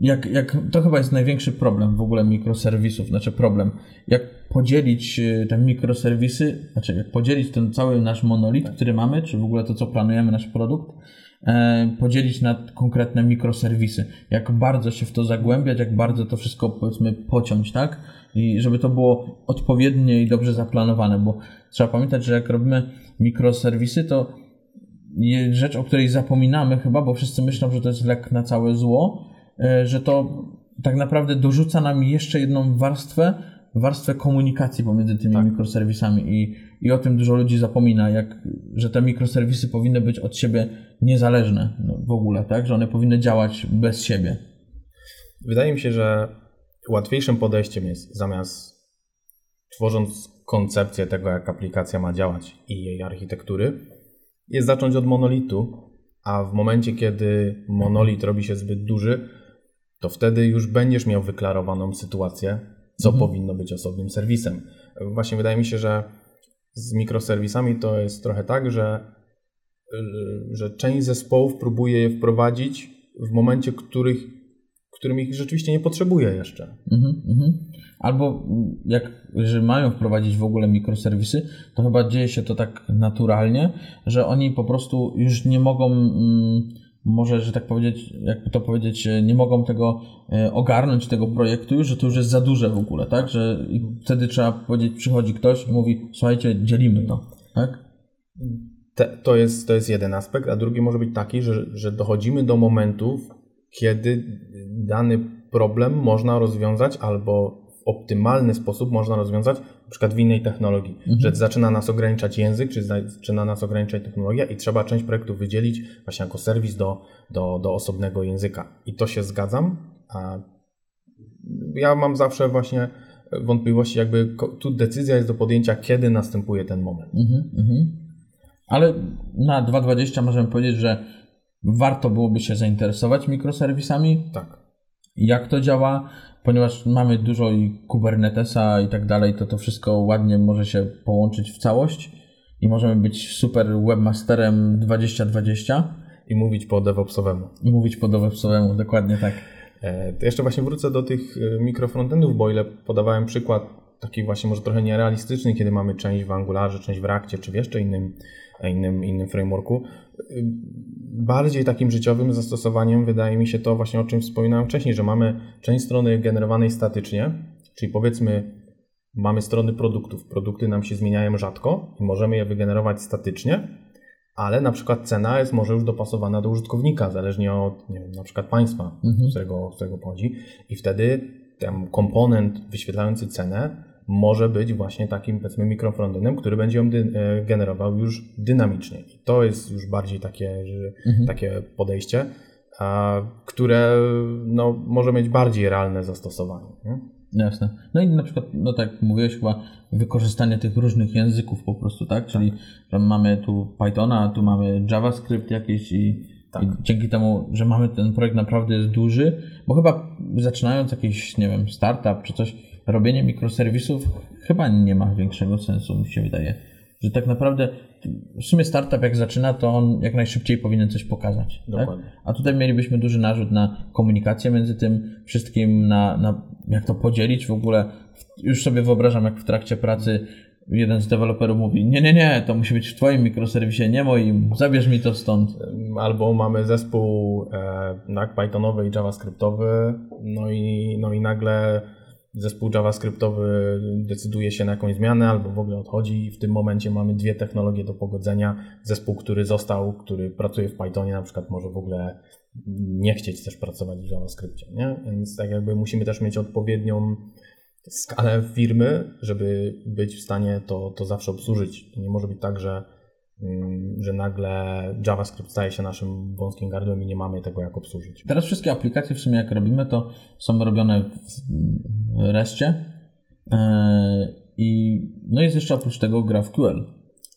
jak, jak to chyba jest największy problem w ogóle mikroserwisów, znaczy problem, jak podzielić te mikroserwisy, znaczy jak podzielić ten cały nasz monolit, tak. który mamy, czy w ogóle to, co planujemy, nasz produkt, podzielić na konkretne mikroserwisy. Jak bardzo się w to zagłębiać, jak bardzo to wszystko, powiedzmy, pociąć, tak? I żeby to było odpowiednie i dobrze zaplanowane, bo trzeba pamiętać, że jak robimy mikroserwisy, to rzecz, o której zapominamy chyba, bo wszyscy myślą, że to jest lek na całe zło, że to tak naprawdę dorzuca nam jeszcze jedną warstwę, warstwę komunikacji pomiędzy tymi tak. mikroserwisami i, i o tym dużo ludzi zapomina, jak, że te mikroserwisy powinny być od siebie niezależne no, w ogóle, tak? Że one powinny działać bez siebie. Wydaje mi się, że łatwiejszym podejściem jest, zamiast tworząc koncepcję tego, jak aplikacja ma działać i jej architektury, jest zacząć od monolitu, a w momencie, kiedy monolit robi się zbyt duży, to wtedy już będziesz miał wyklarowaną sytuację, co mhm. powinno być osobnym serwisem. Właśnie wydaje mi się, że z mikroserwisami to jest trochę tak, że, że część zespołów próbuje je wprowadzić w momencie, których, którym ich rzeczywiście nie potrzebuje jeszcze. Mhm, mhm. Albo jak jeżeli mają wprowadzić w ogóle mikroserwisy, to chyba dzieje się to tak naturalnie, że oni po prostu już nie mogą... Mm, może, że tak powiedzieć, jakby to powiedzieć, nie mogą tego ogarnąć, tego projektu, że to już jest za duże w ogóle, tak? Że wtedy trzeba powiedzieć, przychodzi ktoś i mówi, słuchajcie, dzielimy to, tak? Te, to jest, to jest jeden aspekt, a drugi może być taki, że, że dochodzimy do momentów, kiedy dany problem można rozwiązać albo w optymalny sposób można rozwiązać na przykład w innej technologii, mhm. że zaczyna nas ograniczać język, czy zaczyna nas ograniczać technologia i trzeba część projektów wydzielić właśnie jako serwis do, do, do osobnego języka. I to się zgadzam, a ja mam zawsze właśnie wątpliwości, jakby tu decyzja jest do podjęcia, kiedy następuje ten moment. Mhm, mhm. Ale na dwa dwadzieścia możemy powiedzieć, że warto byłoby się zainteresować mikroserwisami. Tak. Jak to działa? Ponieważ mamy dużo i Kubernetesa i tak dalej, to to wszystko ładnie może się połączyć w całość i możemy być super webmasterem dwadzieścia dwadzieścia. I mówić po DevOpsowemu. I mówić po DevOpsowemu, dokładnie tak. To jeszcze właśnie wrócę do tych mikrofrontendów, bo ile podawałem przykład taki właśnie może trochę nierealistyczny, kiedy mamy część w Angularze, część w Reactie, czy w jeszcze innym, innym, innym frameworku. Bardziej takim życiowym zastosowaniem wydaje mi się to właśnie, o czym wspominałem wcześniej, że mamy część strony generowanej statycznie, czyli powiedzmy mamy strony produktów, produkty nam się zmieniają rzadko i możemy je wygenerować statycznie, ale na przykład cena jest może już dopasowana do użytkownika, zależnie od nie wiem, na przykład państwa, mhm. z którego, z którego pochodzi i wtedy ten komponent wyświetlający cenę może być właśnie takim, powiedzmy, mikrofrontenem, który będzie ją dy- generował już dynamicznie. I to jest już bardziej takie, że, mhm. takie podejście, a, które no, może mieć bardziej realne zastosowanie. Nie? Jasne. No i na przykład, no tak jak mówiłeś, chyba wykorzystanie tych różnych języków po prostu, tak? Czyli tak. mamy tu Pythona, tu mamy JavaScript jakieś i, tak. i dzięki temu, że mamy ten projekt naprawdę jest duży, bo chyba zaczynając jakiś, nie wiem, startup czy coś, robienie mikroserwisów chyba nie ma większego sensu, mi się wydaje. Że tak naprawdę w sumie startup jak zaczyna, to on jak najszybciej powinien coś pokazać. Tak? A tutaj mielibyśmy duży narzut na komunikację między tym wszystkim, na, na jak to podzielić w ogóle. Już sobie wyobrażam, jak w trakcie pracy jeden z deweloperów mówi, nie, nie, nie, to musi być w twoim mikroserwisie, nie moim, zabierz mi to stąd. Albo mamy zespół e, Pythonowy i JavaScriptowy, no i, no i nagle zespół JavaScriptowy decyduje się na jakąś zmianę albo w ogóle odchodzi i w tym momencie mamy dwie technologie do pogodzenia. Zespół, który został, który pracuje w Pythonie na przykład może w ogóle nie chcieć też pracować w JavaScriptie, nie? Więc tak jakby musimy też mieć odpowiednią skalę firmy, żeby być w stanie to, to zawsze obsłużyć. Nie może być tak, że, że nagle JavaScript staje się naszym wąskim gardłem i nie mamy tego jak obsłużyć. Teraz wszystkie aplikacje w sumie jak robimy, to są robione w RESTcie i no jest jeszcze oprócz tego GraphQL.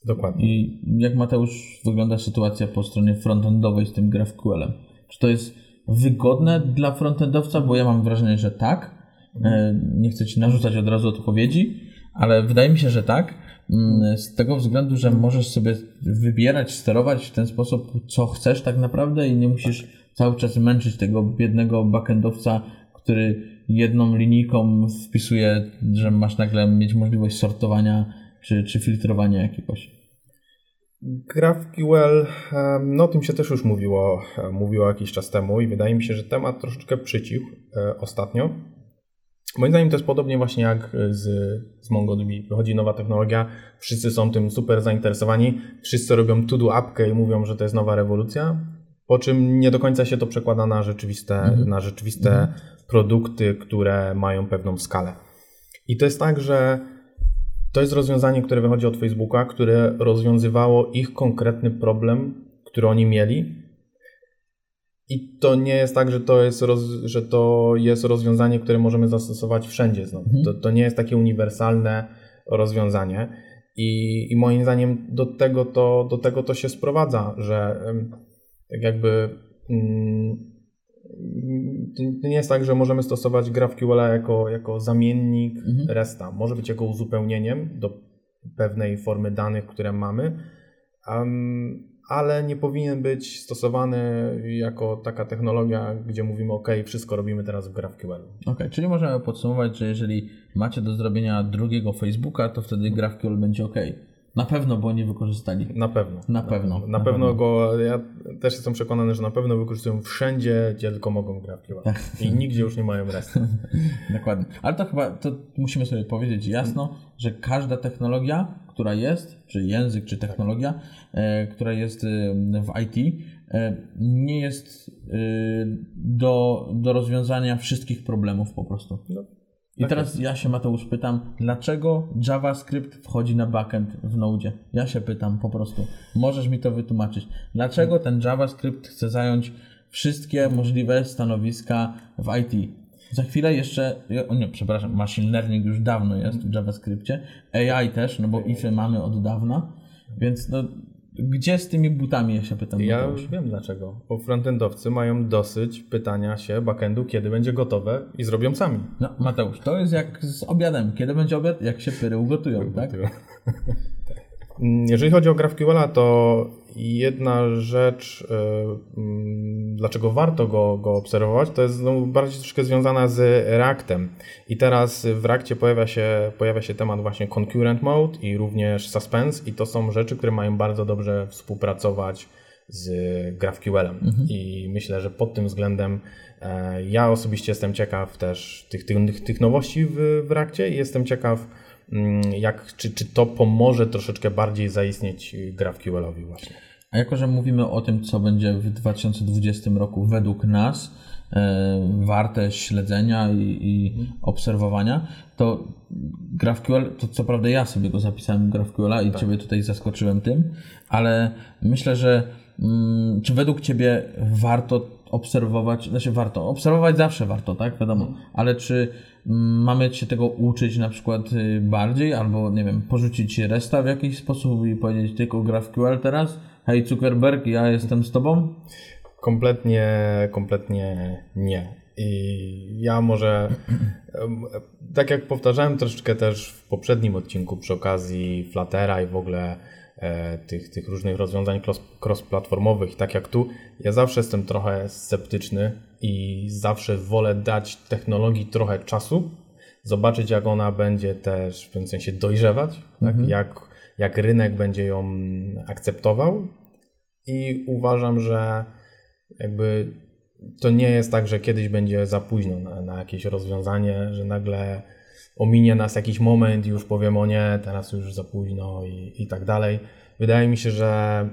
Dokładnie. I jak, Mateusz, wygląda sytuacja po stronie frontendowej z tym GraphQL-em? Czy to jest wygodne dla frontendowca? Bo ja mam wrażenie, że tak. Nie chcę Ci narzucać od razu odpowiedzi, ale wydaje mi się, że tak. Z tego względu, że możesz sobie wybierać, sterować w ten sposób, co chcesz tak naprawdę i nie musisz cały czas męczyć tego biednego backendowca, który jedną linijką wpisuje, że masz nagle mieć możliwość sortowania czy, czy filtrowania jakiegoś. GraphQL, no o tym się też już mówiło, mówiło jakiś czas temu i wydaje mi się, że temat troszeczkę przycichł ostatnio. Moim zdaniem to jest podobnie właśnie jak z, z MongoDB. Wychodzi nowa technologia, wszyscy są tym super zainteresowani, wszyscy robią to-do apkę i mówią, że to jest nowa rewolucja, po czym nie do końca się to przekłada na rzeczywiste, mhm. na rzeczywiste mhm. produkty, które mają pewną skalę. I to jest tak, że to jest rozwiązanie, które wychodzi od Facebooka, które rozwiązywało ich konkretny problem, który oni mieli. I to nie jest tak, że to jest, roz, że to jest rozwiązanie, które możemy zastosować wszędzie. Znowu. Mhm. To, to nie jest takie uniwersalne rozwiązanie i, i moim zdaniem do tego, to, do tego to się sprowadza, że tak jakby mm, To nie jest tak, że możemy stosować GraphQL jako, jako zamiennik mhm. RESTa. Może być jego uzupełnieniem do pewnej formy danych, które mamy, um, ale nie powinien być stosowany jako taka technologia, gdzie mówimy OK, wszystko robimy teraz w GraphQL. OK, czyli możemy podsumować, że jeżeli macie do zrobienia drugiego Facebooka, to wtedy GraphQL będzie OK. Na pewno, bo nie wykorzystali. Na pewno. Na pewno. Na, na, na pewno, pewno go, ja też jestem przekonany, że na pewno wykorzystują wszędzie, gdzie tylko mogą GraphQL. I nigdzie już nie mają REST. Dokładnie. Ale to chyba, to musimy sobie powiedzieć jasno, że każda technologia, która jest, czy język, czy technologia, e, która jest w I T, e, nie jest e, do, do rozwiązania wszystkich problemów po prostu. No. I tak teraz jest. Ja się, Mateusz, pytam, dlaczego JavaScript wchodzi na backend w Node'zie? Ja się pytam po prostu. Możesz mi to wytłumaczyć. Dlaczego ten JavaScript chce zająć wszystkie możliwe stanowiska w I T? Za chwilę jeszcze, o nie, przepraszam, machine learning już dawno jest w JavaScripcie, A I też, no bo ify mamy od dawna, więc no, gdzie z tymi butami, ja się pytam. Ja Mateusz. Już wiem dlaczego, bo frontendowcy mają dosyć pytania się backendu, kiedy będzie gotowe i zrobią sami. No Mateusz, to jest jak z obiadem, kiedy będzie obiad, jak się pyry ugotują, ugotują. Tak? Jeżeli chodzi o GraphQL-a, to jedna rzecz, yy, dlaczego warto go, go obserwować, to jest no, bardziej troszkę związana z Reactem. I teraz w Reactie pojawia się, pojawia się temat właśnie concurrent mode i również suspense, i to są rzeczy, które mają bardzo dobrze współpracować z GraphQL-em. Mhm. I myślę, że pod tym względem e, ja osobiście jestem ciekaw też tych, tych, tych nowości w, w Reactie i jestem ciekaw, Jak, czy, czy to pomoże troszeczkę bardziej zaistnieć GraphQL-owi właśnie. A jako, że mówimy o tym, co będzie w dwa tysiące dwudziestym roku według nas e, warte śledzenia i, i obserwowania, to GraphQL, to co prawda ja sobie go zapisałem GraphQL-a i tak. Ciebie tutaj zaskoczyłem tym, ale myślę, że mm, czy według Ciebie warto obserwować, znaczy warto, obserwować zawsze warto, tak, wiadomo, ale czy mamy się tego uczyć na przykład bardziej, albo nie wiem, porzucić resta w jakiś sposób i powiedzieć tylko GraphQL teraz? Hej Zuckerberg, ja jestem z tobą? Kompletnie, kompletnie nie. I ja może, tak jak powtarzałem troszeczkę też w poprzednim odcinku przy okazji Fluttera i w ogóle e, tych, tych różnych rozwiązań cross, cross-platformowych, tak jak tu, ja zawsze jestem trochę sceptyczny i zawsze wolę dać technologii trochę czasu, zobaczyć jak ona będzie też w pewnym sensie dojrzewać, mhm. tak? jak, jak rynek będzie ją akceptował, i uważam, że jakby to nie jest tak, że kiedyś będzie za późno na, na jakieś rozwiązanie, że nagle ominie nas jakiś moment i już powiemy o nie, teraz już za późno i, i tak dalej. Wydaje mi się, że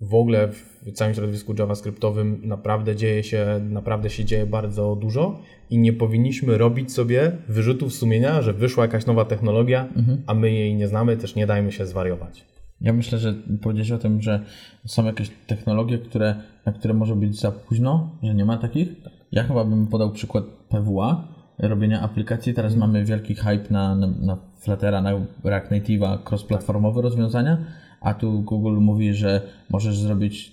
w ogóle w całym środowisku JavaScriptowym naprawdę dzieje się, naprawdę się dzieje bardzo dużo i nie powinniśmy robić sobie wyrzutów sumienia, że wyszła jakaś nowa technologia, mhm. a my jej nie znamy, też nie dajmy się zwariować. Ja myślę, że powiedziałeś o tym, że są jakieś technologie, które, na które może być za późno, że nie ma takich. Tak. Ja chyba bym podał przykład P W A, robienia aplikacji. Teraz mhm. mamy wielki hype na, na, na Fluttera, na React Native'a, cross-platformowe rozwiązania. A tu Google mówi, że możesz zrobić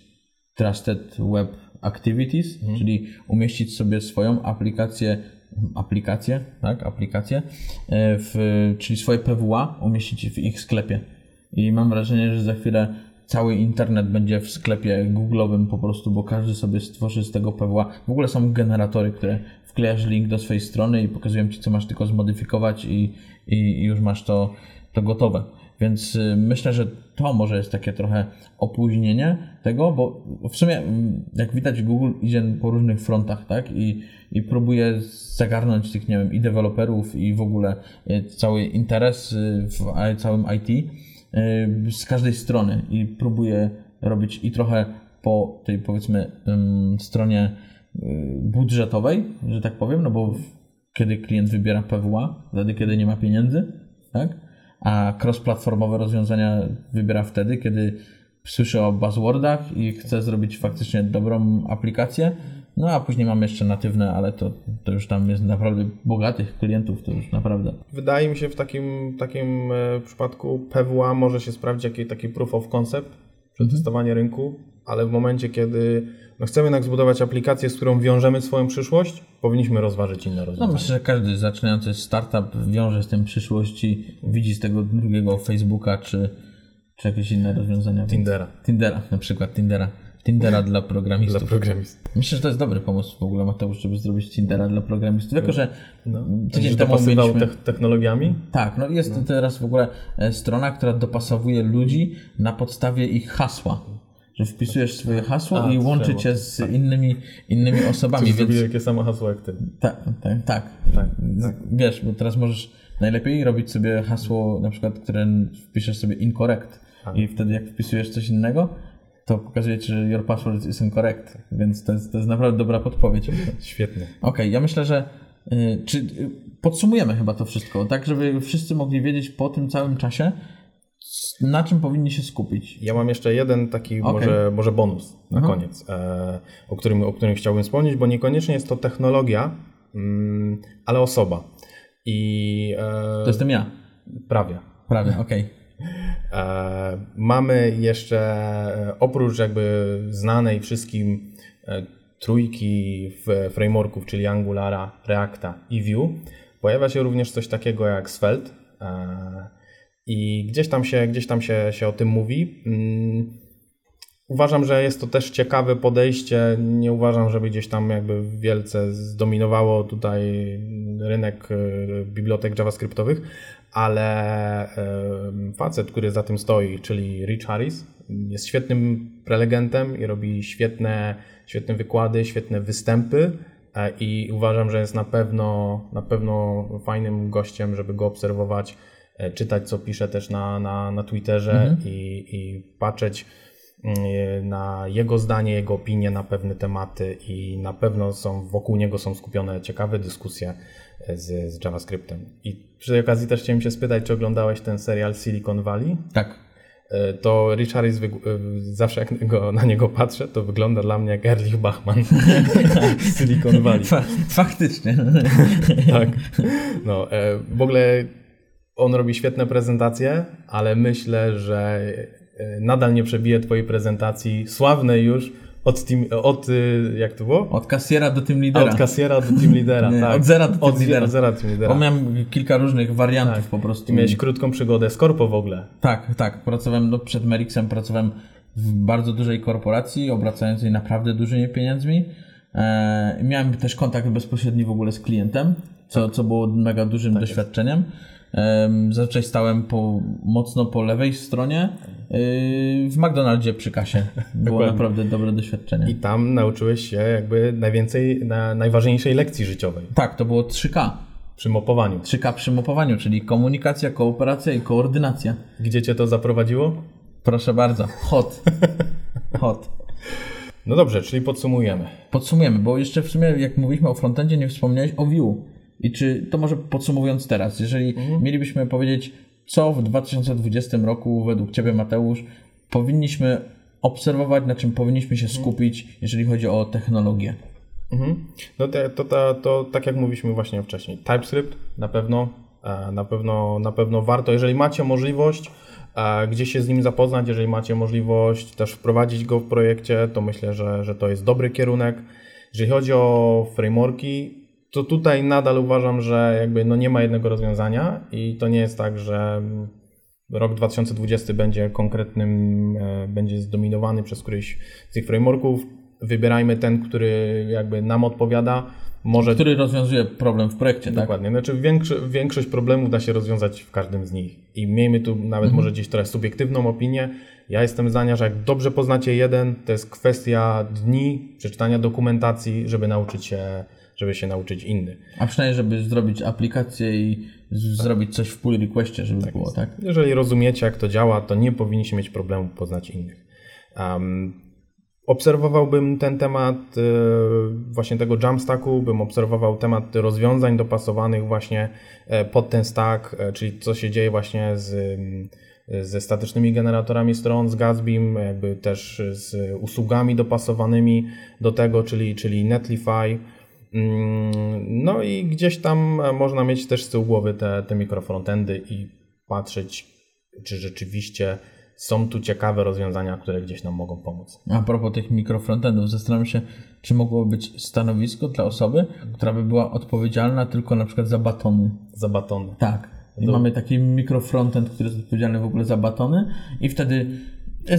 Trusted Web Activities, mhm. czyli umieścić sobie swoją aplikację, aplikację, tak, aplikację, w, czyli swoje P W A umieścić w ich sklepie. I mam wrażenie, że za chwilę cały internet będzie w sklepie Google'owym po prostu, bo każdy sobie stworzy z tego P W A. W ogóle są generatory, które wklejasz link do swojej strony i pokazują Ci, co masz tylko zmodyfikować i, i, i już masz to, to gotowe. Więc myślę, że to może jest takie trochę opóźnienie tego, bo w sumie jak widać Google idzie po różnych frontach, tak? I, i próbuje zagarnąć tych, nie wiem, i deweloperów, i w ogóle cały interes w całym I T z każdej strony i próbuje robić i trochę po tej, powiedzmy, stronie budżetowej, że tak powiem, no bo kiedy klient wybiera P W A, wtedy kiedy nie ma pieniędzy, tak? A cross-platformowe rozwiązania wybiera wtedy, kiedy słyszy o buzzwordach i chce zrobić faktycznie dobrą aplikację. No a później mamy jeszcze natywne, ale to, to już tam jest naprawdę bogatych klientów, to już naprawdę. Wydaje mi się, w takim, takim przypadku P W A może się sprawdzić jakiś taki proof of concept, przetestowanie rynku, ale w momencie, kiedy no chcemy jednak zbudować aplikację, z którą wiążemy swoją przyszłość, powinniśmy rozważyć inne rozwiązania. No myślę, że każdy zaczynający startup wiąże z tym przyszłość i widzi z tego drugiego Facebooka czy, czy jakieś inne rozwiązania. Tindera. Tindera, na przykład Tindera. Tindera dla programistów. Dla programistów. Myślę, że to jest dobry pomysł w ogóle, Mateusz, żeby zrobić Tindera dla programistów. Tylko, że no. tydzień temu mieliśmy... technologiami? Tak, no jest no. teraz w ogóle strona, która dopasowuje ludzi na podstawie ich hasła. Że wpisujesz swoje hasło A, i łączy cię z tak. innymi, innymi osobami. Więc zrobiłeś jakie samo hasło jak ty. Tak, tak, tak, tak. Wiesz, bo teraz możesz najlepiej robić sobie hasło, na przykład, które wpiszesz sobie incorrect. A. I wtedy jak wpisujesz coś innego, to pokazuje ci, że your password is incorrect, więc to jest, to jest naprawdę dobra podpowiedź. Świetnie. Okej, okay, ja myślę, że y, czy, y, podsumujemy chyba to wszystko, tak żeby wszyscy mogli wiedzieć po tym całym czasie, na czym powinni się skupić. Ja mam jeszcze jeden taki okay. może, może bonus na Aha. koniec, e, o, którym, o którym chciałbym wspomnieć, bo niekoniecznie jest to technologia, mm, ale osoba. I, e, to jestem ja. Prawie. Prawie, okej. Okay. E, mamy jeszcze oprócz jakby znanej wszystkim e, trójki w frameworków, czyli Angulara, Reacta i Vue, pojawia się również coś takiego jak Svelte e, i gdzieś tam się, gdzieś tam się, się o tym mówi. Mm. Uważam, że jest to też ciekawe podejście. Nie uważam, żeby gdzieś tam jakby wielce zdominowało tutaj rynek bibliotek JavaScriptowych, ale facet, który za tym stoi, czyli Rich Harris, jest świetnym prelegentem i robi świetne, świetne wykłady, świetne występy i uważam, że jest na pewno, na pewno fajnym gościem, żeby go obserwować, czytać co pisze też na, na, na Twitterze mhm. i, i patrzeć na jego zdanie, jego opinie na pewne tematy i na pewno są wokół niego są skupione ciekawe dyskusje z, z JavaScriptem. I przy tej okazji też chciałem się spytać, czy oglądałeś ten serial Silicon Valley? Tak. To Rich Harris, zawsze jak go, na niego patrzę, to wygląda dla mnie jak Erlich Bachman z Silicon Valley. Faktycznie. Tak. No, w ogóle on robi świetne prezentacje, ale myślę, że nadal nie przebije twojej prezentacji sławnej już od, team, od jak to było? Od kasjera do team lidera. Od kasjera do team lidera, nie, tak. Od zera do team lidera. Od zera do team lidera. Bo miałem kilka różnych wariantów tak. po prostu. I miałeś krótką przygodę z korpo w ogóle. Tak, tak. Pracowałem no, przed Merixem, pracowałem w bardzo dużej korporacji, obracającej naprawdę dużymi pieniędzmi. E, miałem też kontakt bezpośredni w ogóle z klientem, co, tak. co było mega dużym tak doświadczeniem. Zazwyczaj stałem po, mocno po lewej stronie yy, w McDonaldzie przy kasie. Było naprawdę dobre doświadczenie. I tam nauczyłeś się jakby najwięcej, na, najważniejszej lekcji życiowej. Tak, to było trzy K. Przy mopowaniu. trzy K przy mopowaniu, czyli komunikacja, kooperacja i koordynacja. Gdzie cię to zaprowadziło? Proszę bardzo, hot. hot. No dobrze, czyli podsumujemy. Podsumujemy, bo jeszcze w sumie jak mówiliśmy o frontendzie, nie wspomniałeś o Vue. I czy to może podsumowując teraz, jeżeli mhm. mielibyśmy powiedzieć, co w dwa tysiące dwudziestym roku według Ciebie, Mateusz, powinniśmy obserwować, na czym powinniśmy się skupić, jeżeli chodzi o technologię? Mhm. No to, to, to, to tak jak mówiliśmy właśnie wcześniej, TypeScript na pewno, na pewno, na pewno warto, jeżeli macie możliwość, gdzieś się z nim zapoznać, jeżeli macie możliwość też wprowadzić go w projekcie, to myślę, że, że to jest dobry kierunek. Jeżeli chodzi o frameworki, to tutaj nadal uważam, że jakby no nie ma jednego rozwiązania i to nie jest tak, że rok dwa tysiące dwudziesty będzie konkretnym, będzie zdominowany przez któryś z tych frameworków. Wybierajmy ten, który jakby nam odpowiada. Może... Który rozwiązuje problem w projekcie, tak? Dokładnie. Znaczy większo- większość problemów da się rozwiązać w każdym z nich. I miejmy tu nawet mhm. może gdzieś trochę subiektywną opinię. Ja jestem zdania, że jak dobrze poznacie jeden, to jest kwestia dni przeczytania dokumentacji, żeby nauczyć się żeby się nauczyć inny. A przynajmniej, żeby zrobić aplikację i z- tak. zrobić coś w pull requestie, żeby tak było, jest. Tak? Jeżeli rozumiecie, jak to działa, to nie powinniście mieć problemu poznać innych. Um, obserwowałbym ten temat y, właśnie tego Jamstacku, bym obserwował temat rozwiązań dopasowanych właśnie y, pod ten stack, y, czyli co się dzieje właśnie z... Y, ze statycznymi generatorami stron, z Gatsbym, jakby też z usługami dopasowanymi do tego, czyli, czyli Netlify. No i gdzieś tam można mieć też z tyłu głowy te, te mikrofrontendy i patrzeć, czy rzeczywiście są tu ciekawe rozwiązania, które gdzieś nam mogą pomóc. A propos tych mikrofrontendów, zastanawiam się, czy mogło być stanowisko dla osoby, która by była odpowiedzialna tylko na przykład za batony. Za batony. Tak. I Do... mamy taki mikrofrontend, który jest odpowiedzialny w ogóle za batony i wtedy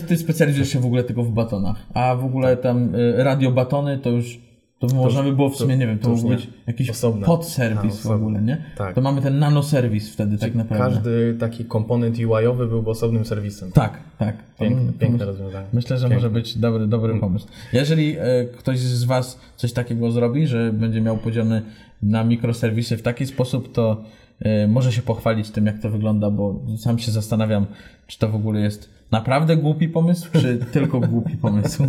ty specjalizujesz się w ogóle tylko w batonach, a w ogóle tam radio batony to już To, to można by było w sumie, to, nie wiem, to mógł być jakiś osobne, podserwis w ogóle, nie? Tak. To mamy ten nanoserwis wtedy tak, tak naprawdę. Każdy taki komponent U I owy byłby osobnym serwisem. Tak, tak. Piękne, piękne rozwiązanie. Myślę, że piękne. Może być dobry, dobry pomysł. Jeżeli e, ktoś z Was coś takiego zrobi, że będzie miał podzielone na mikroserwisy w taki sposób, to e, może się pochwalić tym, jak to wygląda, bo sam się zastanawiam, czy to w ogóle jest naprawdę głupi pomysł, czy tylko głupi pomysł.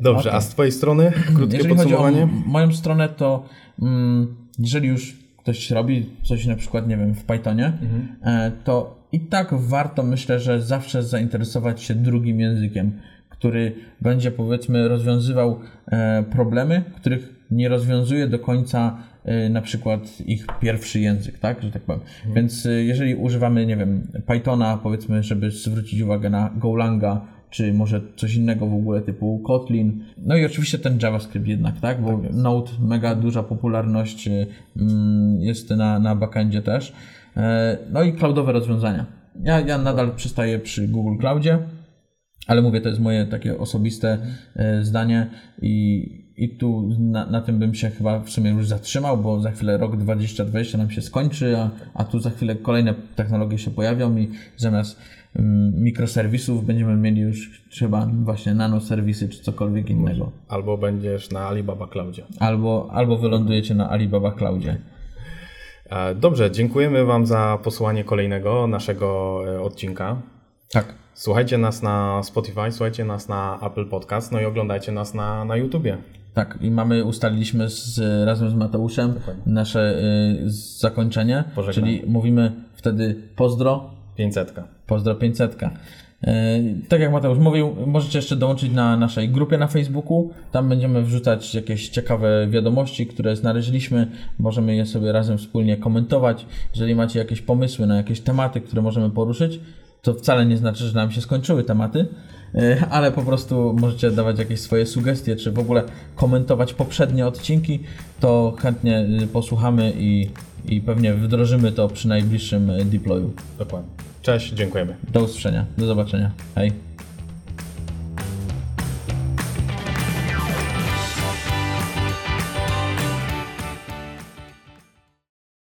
Dobrze, okay. A z Twojej strony krótkie jeżeli podsumowanie? Chodzi o moją stronę, to mm, jeżeli już ktoś robi coś na przykład, nie wiem, w Pythonie, mm-hmm. e, to i tak warto, myślę, że zawsze zainteresować się drugim językiem, który będzie, powiedzmy, rozwiązywał e, problemy, których nie rozwiązuje do końca e, na przykład ich pierwszy język, tak, że tak powiem. Mm. Więc e, jeżeli używamy, nie wiem, Pythona, powiedzmy, żeby zwrócić uwagę na Golanga, czy może coś innego w ogóle typu Kotlin. No i oczywiście ten JavaScript jednak, tak? Bo tak Node, mega duża popularność jest na, na backendzie też. No i cloudowe rozwiązania. Ja, ja nadal przystaję przy Google Cloudzie, ale mówię, to jest moje takie osobiste zdanie i I tu na, na tym bym się chyba w sumie już zatrzymał, bo za chwilę rok dwa tysiące dwudziesty nam się skończy, a, a tu za chwilę kolejne technologie się pojawią i zamiast mm, mikroserwisów będziemy mieli już chyba właśnie nanoserwisy czy cokolwiek innego. Albo będziesz na Alibaba Cloudzie. Albo, albo wylądujecie na Alibaba Cloudzie. Dobrze, dziękujemy Wam za posłuchanie kolejnego naszego odcinka. Tak. Słuchajcie nas na Spotify, słuchajcie nas na Apple Podcast, no i oglądajcie nas na, na YouTubie. Tak, i mamy, ustaliliśmy z, razem z Mateuszem Dokładnie. nasze y, zakończenie, Pożegnam. czyli mówimy wtedy pozdro pięćsetka. Pozdro pięćsetka. Tak jak Mateusz mówił, możecie jeszcze dołączyć na naszej grupie na Facebooku. Tam będziemy wrzucać jakieś ciekawe wiadomości, które znaleźliśmy. Możemy je sobie razem wspólnie komentować. Jeżeli macie jakieś pomysły na jakieś tematy, które możemy poruszyć, to wcale nie znaczy, że nam się skończyły tematy, ale po prostu możecie dawać jakieś swoje sugestie, czy w ogóle komentować poprzednie odcinki, to chętnie posłuchamy i, i pewnie wdrożymy to przy najbliższym deployu. Dokładnie. Cześć, dziękujemy. Do usłyszenia, do zobaczenia. Hej.